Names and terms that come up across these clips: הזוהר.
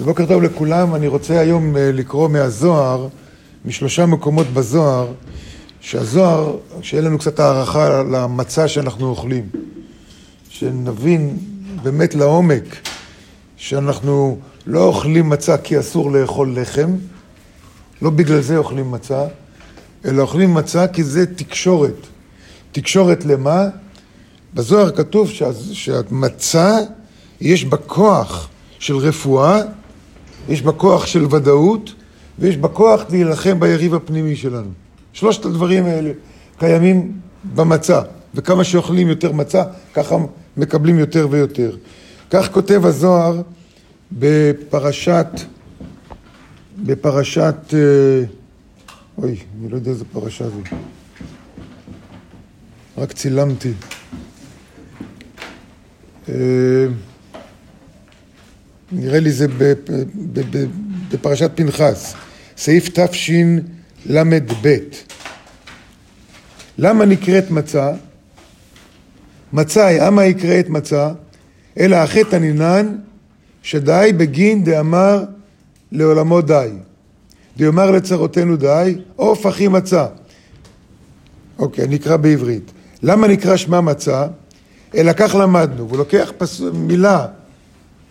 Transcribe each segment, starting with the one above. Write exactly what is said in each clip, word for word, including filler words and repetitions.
אז בוקר טוב לכולם, אני רוצה היום לקרוא מהזוהר, משלושה מקומות בזוהר, שהזוהר, שיהיה לנו קצת הערכה למצע שאנחנו אוכלים, שנבין באמת לעומק, שאנחנו לא אוכלים מצע כי אסור לאכול לחם, לא בגלל זה אוכלים מצע, אלא אוכלים מצע כי זה תקשורת. תקשורת למה? בזוהר כתוב שהמצע יש בה כוח של רפואה, יש בה כוח של ודאות, ויש בה כוח להילחם ביריב הפנימי שלנו. שלושת הדברים האלה קיימים במצע, וכמה שאוכלים יותר מצע, ככה מקבלים יותר ויותר. כך כותב הזוהר בפרשת, בפרשת, אוי, אני לא יודע איזה פרשה זו. רק צילמתי. נראה לי זה בפרשת פנחס, סעיף תפשין למד בית. למה נקראת מצה? מצה, למה היא קראת מצה? אלא החטא הנינן, שדי בגין דאמר לעולמו די. דאמר לצרותינו די, עוף אחי מצה. אוקיי, נקרא בעברית. למה נקרא שמה מצה? אלא כך למדנו, והוא לוקח פס... מילה,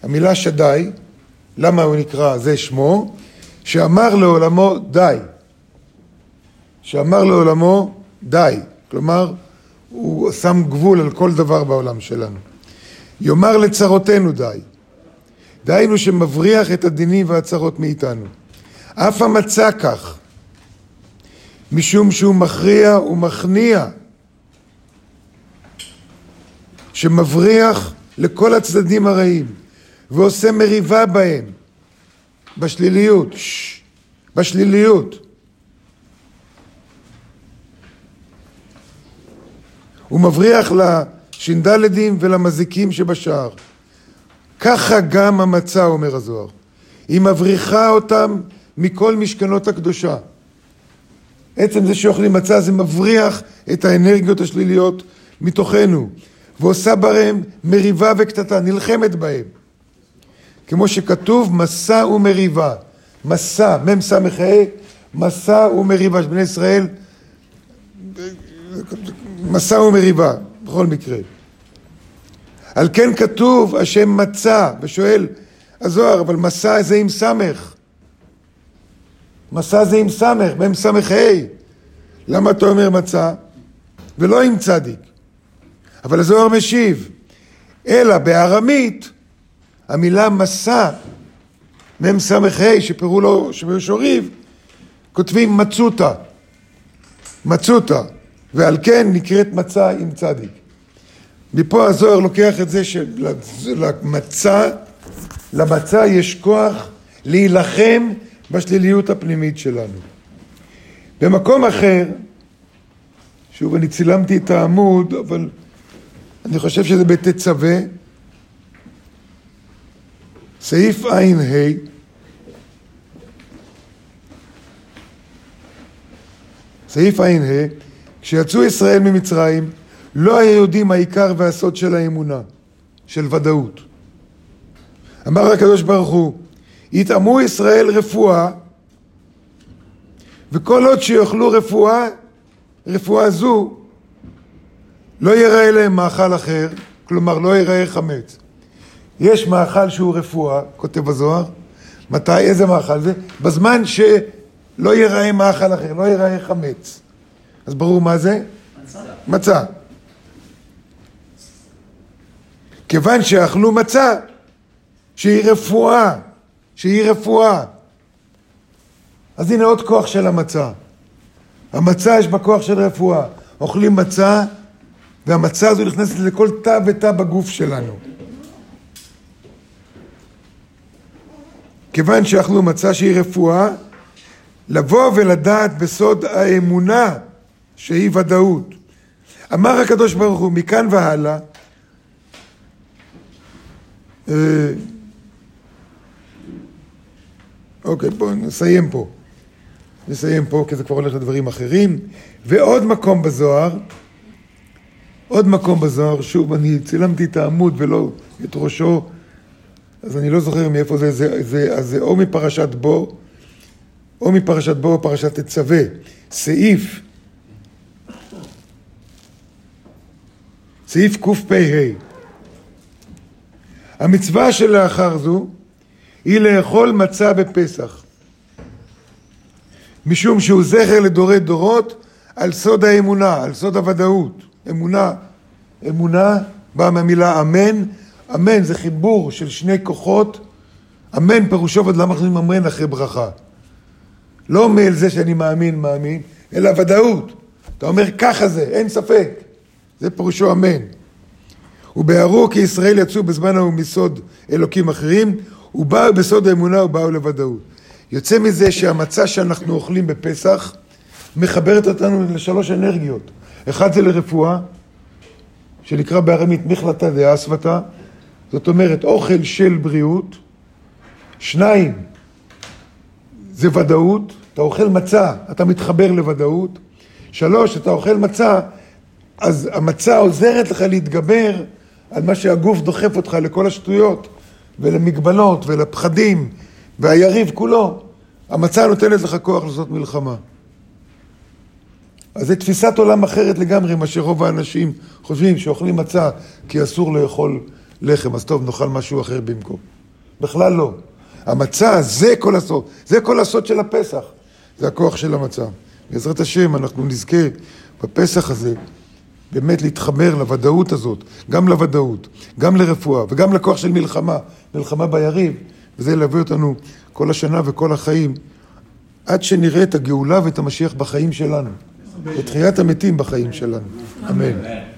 המילה שדי, למה הוא נקרא, זה שמו, שאמר לעולמו די. שאמר לעולמו די. כלומר, הוא שם גבול על כל דבר בעולם שלנו. יאמר לצרותינו די. דיינו שמבריח את הדינים והצרות מאיתנו. אף המצא כך, משום שהוא מכריע ומכניע, שמבריח לכל הצדדים הרעים, ועושה מריבה בהם, בשליליות, שש, בשליליות. הוא מבריח לשינדלדים ולמזיקים שבשער. ככה גם המצה, אומר הזוהר. היא מבריחה אותם מכל משכנות הקדושה. עצם זה שאוכלים מצה, זה מבריח את האנרגיות השליליות מתוכנו. ועושה בהם מריבה וקטטה, נלחמת בהם. כמו שכתוב, מסע ומריבה. מסע, ממסע מחאה, מסע ומריבה. שבני ישראל, מסע ומריבה, בכל מקרה. על כן כתוב, השם מצא, ושואל הזוהר, אבל מסע זה עם סמך. מסע זה עם סמך, ממסע מחאה. למה אתה אומר מצא? ולא עם צדיק. אבל הזוהר משיב, אלא בארמית, המילה מסע, מם סמכי, שפירו לו, שבישוריב, כותבים מצותה, מצותה, ועל כן נקראת מצה עם צדיק. מפה הזוהר לוקח את זה שלמצה, למצה יש כוח להילחם בשליליות הפנימית שלנו. במקום אחר, שוב אני צילמתי את העמוד, אבל אני חושב שזה בתצווה, סעיף עין ה' סעיף עין ה' כשיצאו ישראל ממצרים, לא היו יודעים העיקר והסוד של האמונה, של ודאות. אמר הקדוש ברוך הוא, יטעמו ישראל רפואה, וכל עוד שיוכלו רפואה, רפואה זו, לא ייראה להם מאכל אחר, כלומר לא ייראה חמץ. יש מאכל שהוא רפואה, כותב הזוהר, מתי, איזה מאכל זה? בזמן שלא ייראה מאכל אחר, לא ייראה חמץ. אז ברור מה זה? מצה. מצה. כיוון שאכלו מצה, שהיא רפואה, שהיא רפואה. אז הנה עוד כוח של המצה. המצה יש בכוח של רפואה. אוכלים מצה, והמצה הזו נכנסת לכל תא ותא בגוף שלנו. כיוון שאכלו מצה שהיא רפואה, לבוא ולדעת בסוד האמונה שהיא ודאות. אמר הקדוש ברוך הוא, מכאן והלאה, אה, אוקיי, בואו נסיים פה. נסיים פה, כי זה כבר הולך לדברים אחרים. ועוד מקום בזוהר, עוד מקום בזוהר, שוב, אני צילמתי את העמוד ולא את ראשו, אז אני לא זוכר מאיפה זה, זה, זה, אז זה או מפרשת בו, או מפרשת בו או פרשת תצווה. סעיף, סעיף קפ"ה. המצווה שלאחר זו היא לאכול מצה בפסח, משום שהוא זכר לדורי דורות על סוד האמונה, על סוד הוודאות. אמונה, אמונה באה מהמילה אמן. אמן זה חיבור של שני כוחות. אמן פירושו, ועד למה אנחנו ממרן אחרי ברכה. לא מעל זה שאני מאמין, מאמין, אלא ודאות. אתה אומר ככה זה, אין ספק. זה פירושו אמן. ובערו כי ישראל יצאו בזמן ההוא מסוד אלוקים אחרים, ובאו בסוד האמונה ובאו לוודאות. יוצא מזה שהמצה שאנחנו אוכלים בפסח מחברת אותנו לשלוש אנרגיות. אחד זה לרפואה, שנקרא בארמית מחלתה דאסבתא, זאת אומרת אוכל של בריאות. שניים, זה ודאות, אתה אוכל מצה, אתה מתחבר לוודאות. שלוש, אתה אוכל מצה, אז המצה עוזרת לך להתגבר על מה שהגוף דוחף אותך לכל השטויות ולמגבלות ולפחדים והיריב כולו. המצה נותנת לך כוח לעשות מלחמה. אז זו תפיסת עולם אחרת לגמרי מה שרוב האנשים חושבים, שאוכלים מצה כי אסור לאכול לחם, אז טוב, נאכל משהו אחר במקום. בכלל לא. המצה זה כל הסוד, זה כל הסוד של הפסח, זה הכוח של המצה. בעזרת השם אנחנו נזכה בפסח הזה באמת להתחבר לוודאות הזאת, גם לוודאות, גם לרפואה וגם לכוח של מלחמה, מלחמה ביריב, וזה ילווה אותנו כל השנה וכל החיים, עד שנראה את הגאולה ואת המשיח בחיים שלנו, את תחיית המתים בחיים שלנו. אמן.